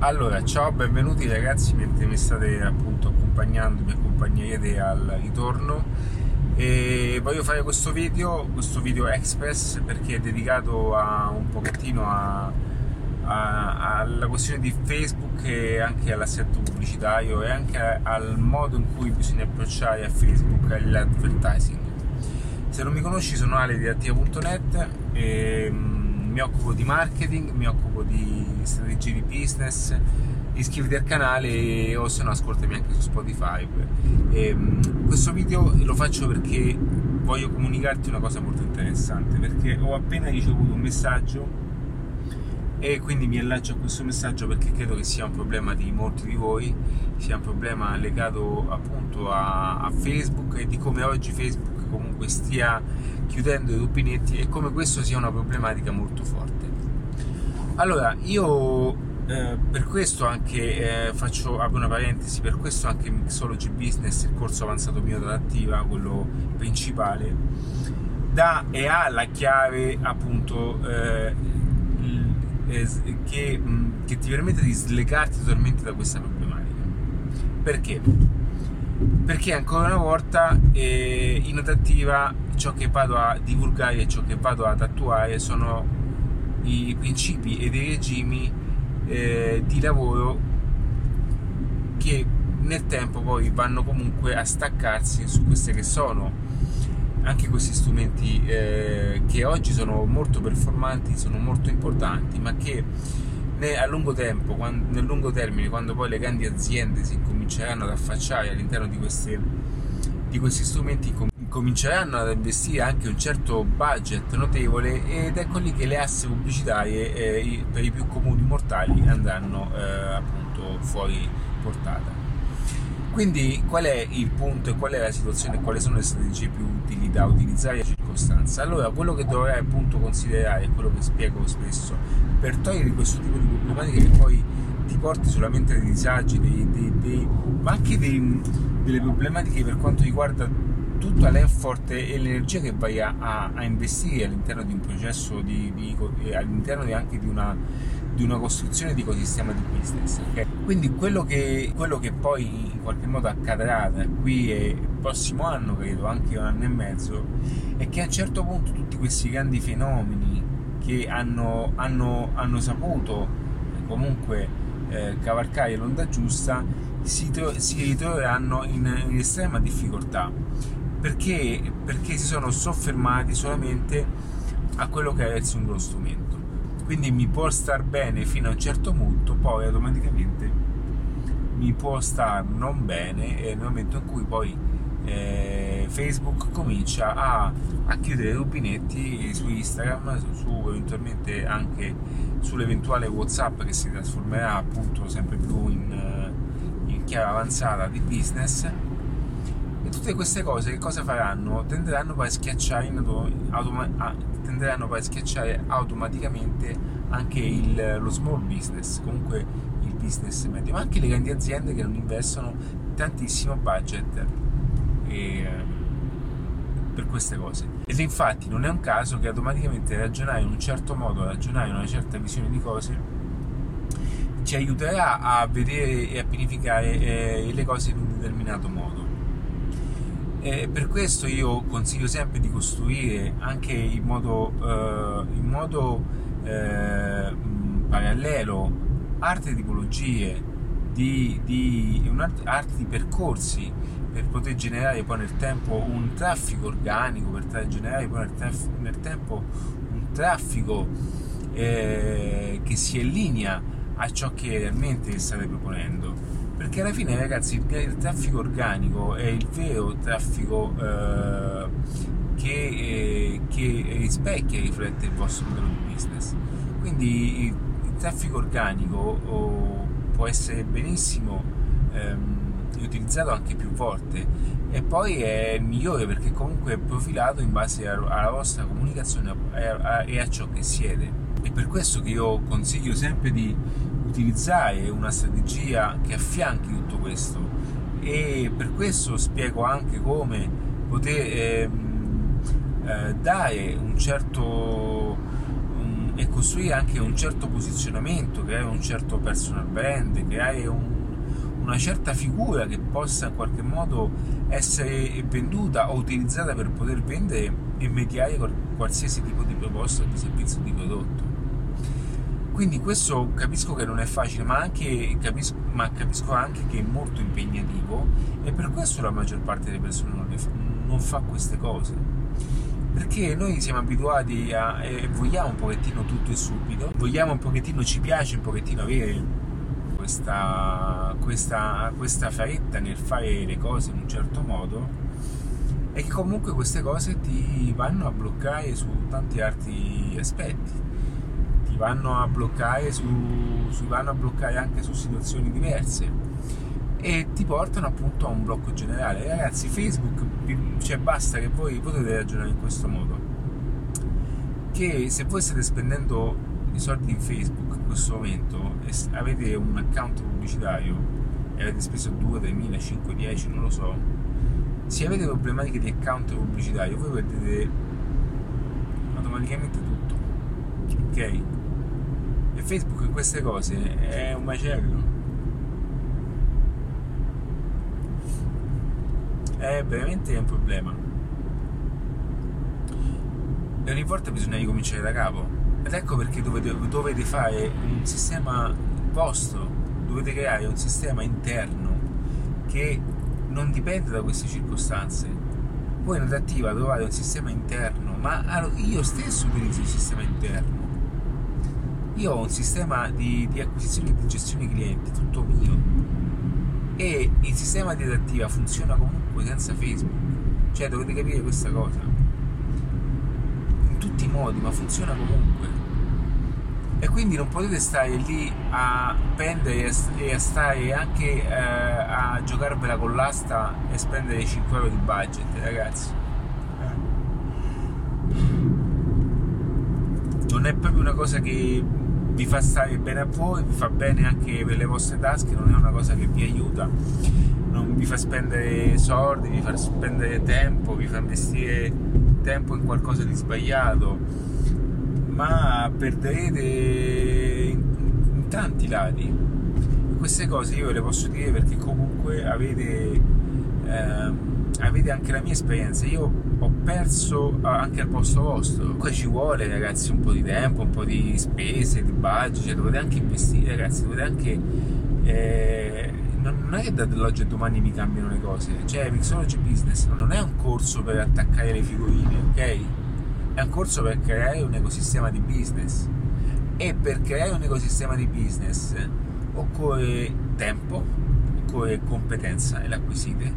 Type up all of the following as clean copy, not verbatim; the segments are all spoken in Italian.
Allora, ciao, benvenuti ragazzi, mentre mi state appunto accompagnando, mi accompagnerete al ritorno, e voglio fare questo video express perché è dedicato a un pochettino alla questione di Facebook e anche all'assetto pubblicitario e anche al modo in cui bisogna approcciare a Facebook all'advertising. Se non mi conosci, sono Ale di Atia.net e mi occupo di marketing, mi occupo di strategie di business. Iscriviti al canale o se no ascoltami anche su Spotify. Questo video lo faccio perché voglio comunicarti una cosa molto interessante, perché ho appena ricevuto un messaggio e quindi mi allaccio a questo messaggio perché credo che sia un problema di molti di voi, sia un problema legato appunto a Facebook e di come oggi Facebook comunque stia chiudendo i rubinetti e come questo sia una problematica molto forte. Allora, io per questo anche apro una parentesi, per questo anche Mixology Business, il corso avanzato mio adattiva, quello principale, dà e ha la chiave appunto che ti permette di slegarti totalmente da questa problematica. Perché? Perché ancora una volta in adattiva ciò che vado a divulgare e ciò che vado ad attuare sono i principi e dei regimi di lavoro che nel tempo poi vanno comunque a staccarsi su queste che sono anche questi strumenti che oggi sono molto performanti, sono molto importanti, ma che nel lungo termine, quando poi le grandi aziende si cominceranno ad affacciare all'interno di questi strumenti, cominceranno ad investire anche un certo budget notevole, ed ecco lì che le aste pubblicitarie per i più comuni mortali andranno appunto fuori portata. Quindi qual è il punto e qual è la situazione e quali sono le strategie più utili da utilizzare in circostanza? Allora, quello che dovrai appunto considerare è quello che spiego spesso, per togliere questo tipo di problematiche che poi ti porti solamente dei disagi, ma anche delle problematiche per quanto riguarda tutta l'effort e l'energia che vai a investire all'interno di un processo, all'interno anche di una costruzione di ecosistema di business, okay? Quindi quello che poi in qualche modo accadrà da qui e prossimo anno, credo anche un anno e mezzo, è che a un certo punto tutti questi grandi fenomeni che hanno saputo comunque cavalcare l'onda giusta si ritroveranno in estrema difficoltà perché si sono soffermati solamente a quello che è il singolo strumento. Quindi mi può star bene fino a un certo punto, poi automaticamente mi può star non bene nel momento in cui poi Facebook comincia a chiudere i rubinetti su Instagram, eventualmente anche sull'eventuale WhatsApp, che si trasformerà appunto sempre più in chiave avanzata di business. E tutte queste cose che cosa faranno? Tenderanno poi a schiacciare automaticamente anche lo small business, comunque il business medio, ma anche le grandi aziende che non investono tantissimo budget per queste cose. Ed infatti non è un caso che automaticamente ragionare in un certo modo, ragionare in una certa visione di cose, ci aiuterà a vedere e a pianificare le cose in un determinato modo. Per questo io consiglio sempre di costruire anche in modo parallelo altre tipologie di percorsi per poter generare poi nel tempo un traffico organico, per generare poi nel tempo un traffico che sia in linea a ciò che realmente state proponendo. Perché alla fine, ragazzi, il traffico organico è il vero traffico che rispecchia e riflette il vostro modello di business. Quindi il traffico organico può essere benissimo utilizzato anche più volte, e poi è migliore perché comunque è profilato in base alla vostra comunicazione e a ciò che siete. È per questo che io consiglio sempre di utilizzare una strategia che affianchi tutto questo, e per questo spiego anche come poter dare un certo, e costruire anche un certo posizionamento, che hai un certo personal brand, che hai una certa figura che possa in qualche modo essere venduta o utilizzata per poter vendere e mediare qualsiasi tipo di proposta o di servizio o di prodotto. Quindi questo capisco che non è facile, ma capisco anche che è molto impegnativo, e per questo la maggior parte delle persone non fa queste cose, perché noi siamo abituati e vogliamo un pochettino tutto e subito, vogliamo un pochettino, ci piace un pochettino avere questa fretta nel fare le cose in un certo modo, e che comunque queste cose ti vanno a bloccare su tanti altri aspetti, ti vanno a bloccare anche su situazioni diverse e ti portano appunto a un blocco generale. Ragazzi, Facebook, cioè basta che voi potete ragionare in questo modo, che se voi state spendendo i soldi in Facebook in questo momento e avete un account pubblicitario e avete speso 2, 3.000, 5, 10, non lo so, se avete problematiche di account pubblicitario voi perdete automaticamente tutto, ok? E Facebook in queste cose è un macello, è veramente un problema, e ogni volta bisogna ricominciare da capo. Ed ecco perché dovete fare un sistema vostro, dovete creare un sistema interno che non dipende da queste circostanze. Voi in adattiva trovate un sistema interno, ma io stesso utilizzo il sistema interno. Io ho un sistema di acquisizione e di gestione clienti, tutto mio, e il sistema di adattiva funziona comunque senza Facebook, cioè dovete capire questa cosa. Tutti i modi, ma funziona comunque, e quindi non potete stare lì a prendere e a stare anche a giocarvela con l'asta e spendere 5 euro di budget, ragazzi, non è proprio una cosa che vi fa stare bene a voi, vi fa bene anche per le vostre tasche, non è una cosa che vi aiuta, non vi fa spendere soldi, vi fa spendere tempo, vi fa investire tempo in qualcosa di sbagliato, ma perderete in tanti lati. Queste cose io ve le posso dire perché comunque avete anche la mia esperienza. Io ho perso anche al posto vostro. Poi ci vuole, ragazzi, un po' di tempo, un po' di spese, di budget, cioè dovete anche investire, ragazzi, dovete anche non è che dall'oggi al domani mi cambiano le cose, cioè Mixology Business non è un corso per attaccare le figurine, ok? È un corso per creare un ecosistema di business, e per creare un ecosistema di business occorre tempo, occorre competenza e l'acquisite,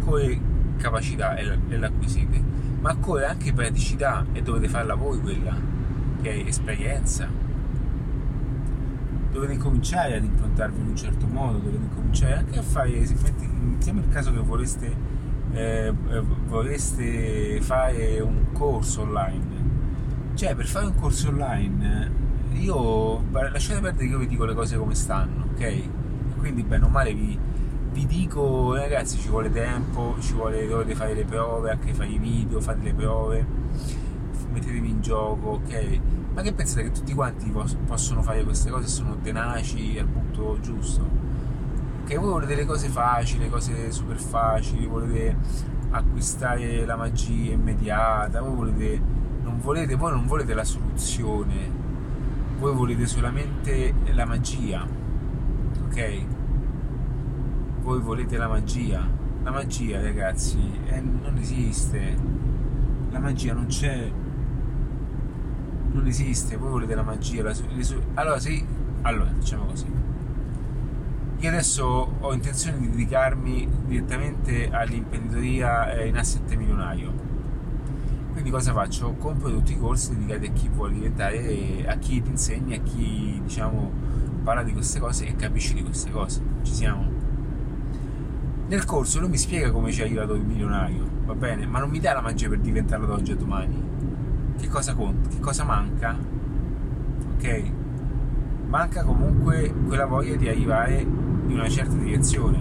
occorre capacità e l'acquisite, ma occorre anche praticità, e dovete farla voi quella, ok? Esperienza. Dovete cominciare ad improntarvi in un certo modo, dovete cominciare anche a fare, se mettiamo il caso che vorreste fare un corso online, cioè per fare un corso online, lasciate perdere che io vi dico le cose come stanno, ok? Quindi bene o male vi dico, ragazzi, ci vuole tempo, dovete fare le prove, anche fare i video, fate le prove, mettetevi in gioco, ok? Ma che pensate che tutti quanti possono fare queste cose, sono tenaci al punto giusto? Che voi volete le cose facili, le cose super facili, volete acquistare la magia immediata, voi non volete la soluzione, voi volete solamente la magia, ok? Voi volete la magia, ragazzi, non esiste, la magia non c'è, non esiste. Voi volete la magia, allora facciamo così. Io adesso ho intenzione di dedicarmi direttamente all'imprenditoria in asset milionario, quindi cosa faccio? Compro tutti i corsi dedicati a chi vuole diventare, a chi ti insegna, a chi, diciamo, parla di queste cose e capisce di queste cose. Ci siamo? Nel corso lui mi spiega come ci è arrivato il milionario, va bene, ma non mi dà la magia per diventarlo da oggi a domani. Che cosa conta? Che cosa manca? Ok? Manca comunque quella voglia di arrivare in una certa direzione,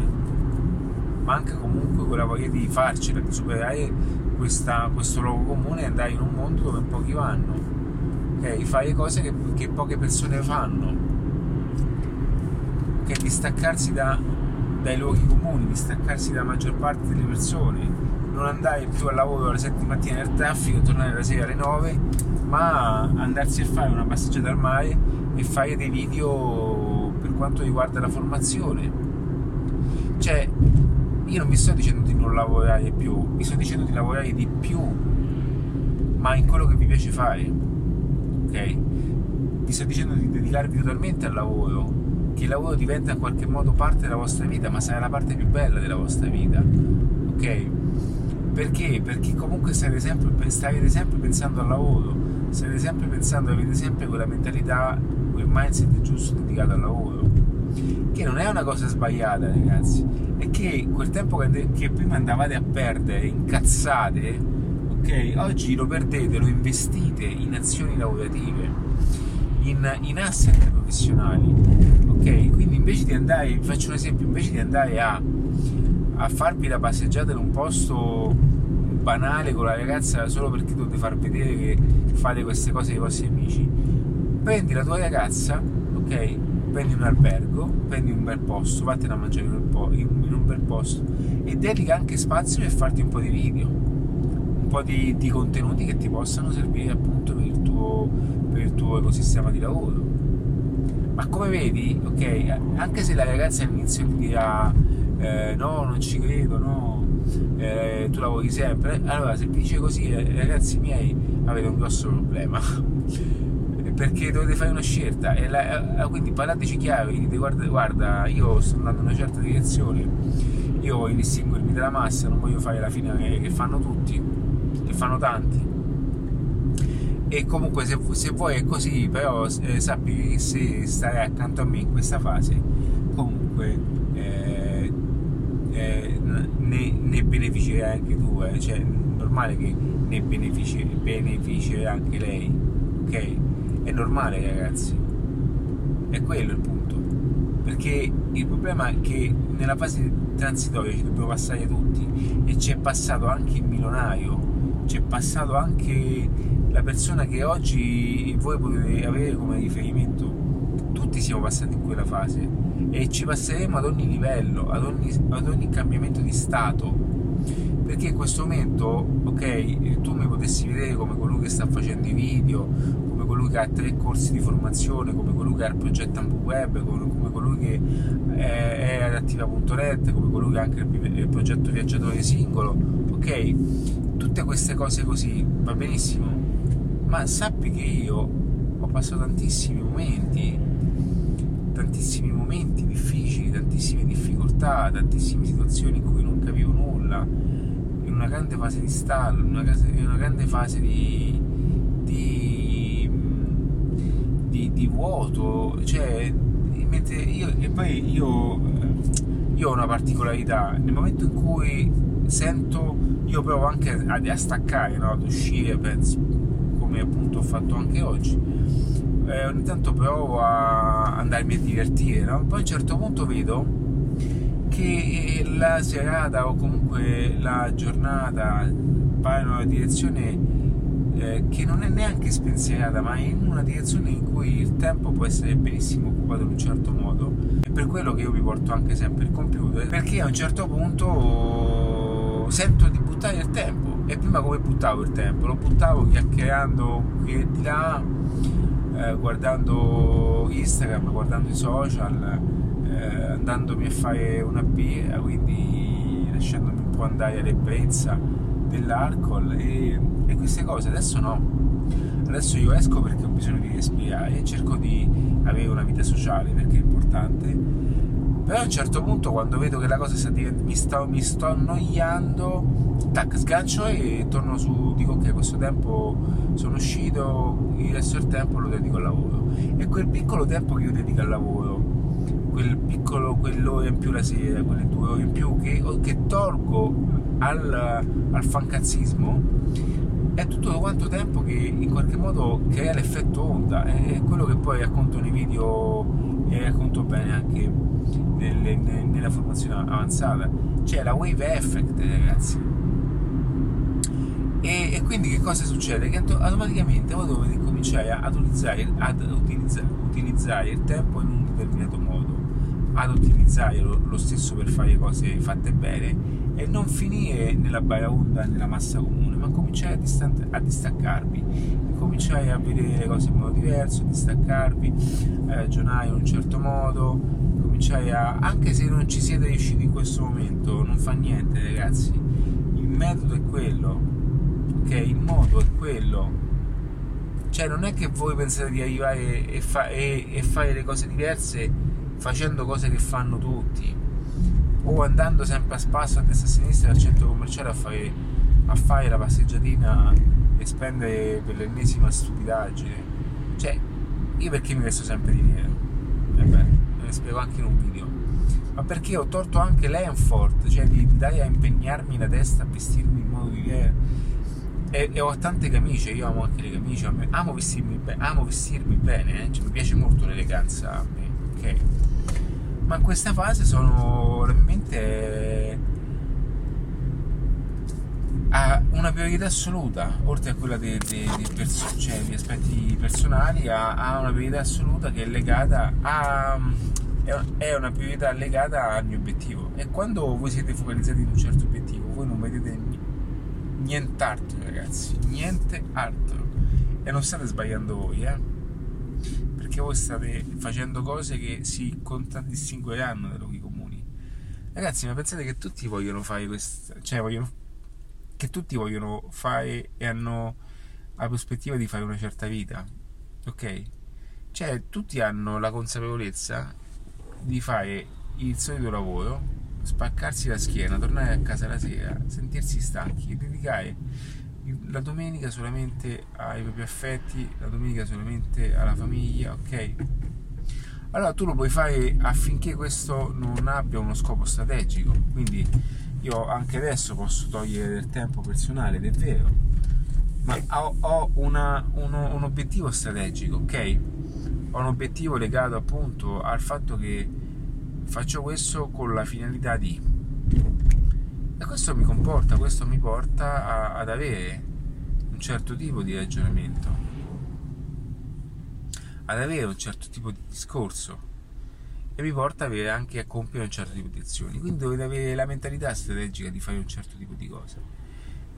manca comunque quella voglia di farcela, di superare questo luogo comune e andare in un mondo dove pochi vanno, ok? Fare cose che poche persone fanno, ok? Distaccarsi dai luoghi comuni, distaccarsi dalla maggior parte delle persone, non andare più al lavoro alle 7 di mattina nel traffico, tornare la sera alle 9, ma andarsi a fare una passeggiata al mare e fare dei video per quanto riguarda la formazione. Cioè, io non vi sto dicendo di non lavorare più, vi sto dicendo di lavorare di più, ma in quello che vi piace fare, ok? Vi sto dicendo di dedicarvi totalmente al lavoro, che il lavoro diventa in qualche modo parte della vostra vita, ma sarà la parte più bella della vostra vita, ok? Perché? Perché comunque starete sempre pensando al lavoro, avete sempre quella mentalità, quel mindset giusto dedicato al lavoro, che non è una cosa sbagliata, ragazzi. È che quel tempo che prima andavate a perdere, incazzate, ok, oggi lo perdete, lo investite in azioni lavorative, in asset professionali, ok? Quindi invece di andare, vi faccio un esempio, invece di andare a farvi la passeggiata in un posto banale con la ragazza solo perché dovete far vedere che fate queste cose ai vostri amici, prendi la tua ragazza, ok, prendi un albergo, prendi un bel posto, vattene a mangiare in un bel posto e dedica anche spazio per farti un po' di video, un po' di contenuti che ti possano servire appunto per il tuo ecosistema di lavoro. Ma come vedi, ok, anche se la ragazza all'inizio ti dirà no, non ci credo, no, tu lavori sempre. Allora, se vi dice così, ragazzi miei, avete un grosso problema perché dovete fare una scelta. E quindi parlateci chiaro, dite: guarda, io sto andando in una certa direzione, io voglio distinguermi dalla massa, non voglio fare la fine che fanno tutti, che fanno tanti. E comunque se vuoi è così, però sappi che se stare accanto a me in questa fase, comunque ne beneficerai anche tu, cioè è normale che ne beneficerà anche lei, ok? È normale, ragazzi, è quello il punto, perché il problema è che nella fase transitoria ci dobbiamo passare tutti, e c'è passato anche il milionario, c'è passato anche la persona che oggi voi potete avere come riferimento. Tutti siamo passati in quella fase e ci passeremo ad ogni livello, ad ogni cambiamento di stato, perché in questo momento, ok, tu mi potessi vedere come colui che sta facendo i video, come colui che ha 3 corsi di formazione, come colui che ha il progetto web, come colui che è ad Atia.net, come colui che ha anche il progetto viaggiatore singolo, ok, tutte queste cose così, va benissimo, ma sappi che io ho passato tantissimi momenti difficili, tantissime difficoltà, tantissime situazioni in cui non capivo nulla, in una grande fase di stallo, in una grande fase di vuoto, cioè mentre io ho una particolarità: nel momento in cui sento, io provo anche a staccare, no? Ad uscire, penso, come appunto ho fatto anche oggi. Ogni tanto provo a andarmi a divertire, no? Poi a un certo punto vedo che la serata o comunque la giornata va in una direzione che non è neanche spensierata, ma è in una direzione in cui il tempo può essere benissimo occupato in un certo modo. È per quello che io mi porto anche sempre il computer, perché a un certo punto sento di buttare il tempo. E prima come buttavo il tempo? Lo buttavo chiacchierando qui e di là, guardando Instagram, guardando i social, andandomi a fare una birra, quindi lasciandomi un po' andare all'ebbrezza dell'alcol e queste cose. Adesso no, adesso io esco perché ho bisogno di respirare, cerco di avere una vita sociale perché è importante, però a un certo punto quando vedo che la cosa mi sto annoiando, tac, sgancio e torno su, dico ok, questo tempo sono uscito, il resto del tempo lo dedico al lavoro. E quel piccolo tempo che io dedico al lavoro, quell'ora in più la sera, quelle 2 ore in più che tolgo al fancazzismo, è tutto quanto tempo che in qualche modo crea l'effetto onda. È quello che poi racconto nei video e racconto bene anche nella formazione avanzata, cioè la wave effect, ragazzi. E quindi che cosa succede? Che automaticamente voi cominciare ad utilizzare il tempo in un determinato modo, ad ottimizzare lo stesso per fare cose fatte bene e non finire nella baraonda, nella massa comune, ma cominciare a distaccarvi, cominciare a vedere le cose in modo diverso, a distaccarvi, a ragionare in un certo modo, cominciare a, anche se non ci siete riusciti in questo momento, non fa niente ragazzi, il metodo è quello, ok? Il modo è quello. Cioè non è che voi pensate di arrivare e fare le cose diverse facendo cose che fanno tutti o andando sempre a spasso a destra e a sinistra al centro commerciale a fare la passeggiatina e spendere per l'ennesima stupidaggine. Cioè io perché mi vesto sempre di nero? Vabbè, lo spiego anche in un video, ma perché ho tolto anche l'effort, cioè di andare a impegnarmi la testa a vestirmi in modo diverso. E ho tante camicie, io amo anche le camicie, amo vestirmi bene, cioè, mi piace molto l'eleganza a me, ok? Ma in questa fase sono veramente a una priorità assoluta, oltre a quella cioè, di aspetti personali, a una priorità assoluta che è legata è una priorità legata al mio obiettivo. E quando voi siete focalizzati in un certo obiettivo, voi non vedete nient'altro, ragazzi, niente altro. E non state sbagliando voi, perché voi state facendo cose che si contraddistingueranno dai luoghi comuni. Ragazzi, ma pensate che tutti vogliono fare questo, cioè che tutti vogliono fare e hanno la prospettiva di fare una certa vita, ok? Cioè tutti hanno la consapevolezza di fare il solito lavoro, spaccarsi la schiena, tornare a casa la sera, sentirsi stanchi e dedicare la domenica solamente ai propri affetti, la domenica solamente alla famiglia, ok? Allora tu lo puoi fare affinché questo non abbia uno scopo strategico, quindi io anche adesso posso togliere del tempo personale, ed è vero, ma ho un obiettivo strategico, ok? Ho un obiettivo legato appunto al fatto che faccio questo con la finalità di, e questo mi porta ad avere un certo tipo di ragionamento, ad avere un certo tipo di discorso, e mi porta anche a compiere un certo tipo di azioni. Quindi dovete avere la mentalità strategica di fare un certo tipo di cose.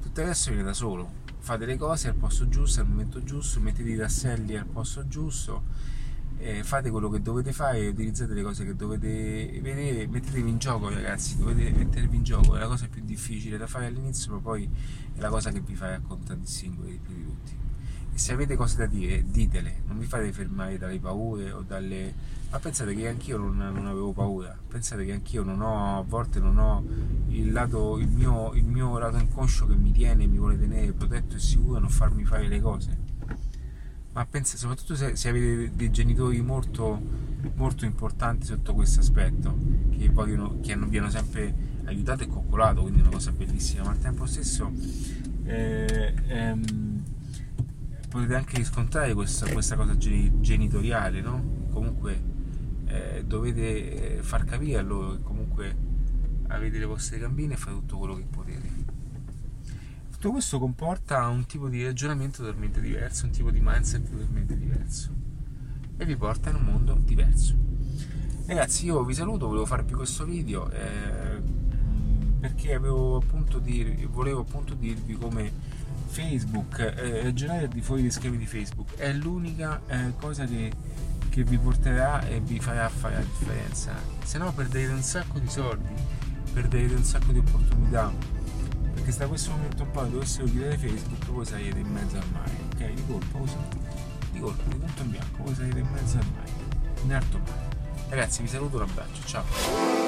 Tutto adesso viene da solo, fate le cose al posto giusto, al momento giusto, mettete i tasselli al posto giusto, fate quello che dovete fare, utilizzate le cose che dovete vedere, mettetevi in gioco ragazzi, dovete mettervi in gioco, è la cosa più difficile da fare all'inizio, ma poi è la cosa che vi fa contraddistinguere di più di tutti. E se avete cose da dire, ditele, non vi fate fermare dalle paure o dalle... Ma pensate che anch'io non avevo paura, pensate che anch'io non ho il mio lato inconscio che mi vuole tenere protetto e sicuro, non farmi fare le cose. Ma pensate, soprattutto se avete dei genitori molto, molto importanti sotto questo aspetto, che vi hanno sempre aiutato e coccolato, quindi è una cosa bellissima, ma al tempo stesso potete anche riscontrare questa cosa genitoriale, no? Comunque dovete far capire a loro che comunque avete le vostre gambine e fate tutto quello che potete. Tutto questo comporta un tipo di ragionamento totalmente diverso, un tipo di mindset totalmente diverso, e vi porta in un mondo diverso. Ragazzi, io vi saluto, volevo farvi questo video perché volevo appunto dirvi come Facebook, ragionare di fuori gli schemi di Facebook è l'unica cosa che vi porterà e vi farà fare la differenza, se no perderete un sacco di soldi, perderete un sacco di opportunità. Perché da questo momento in poi dovessero chiudere Facebook, voi sarete in mezzo al mare, ok? Di colpo, di punto in bianco, voi sarete in mezzo al mare, in alto mare. Ragazzi, vi saluto, un abbraccio, ciao!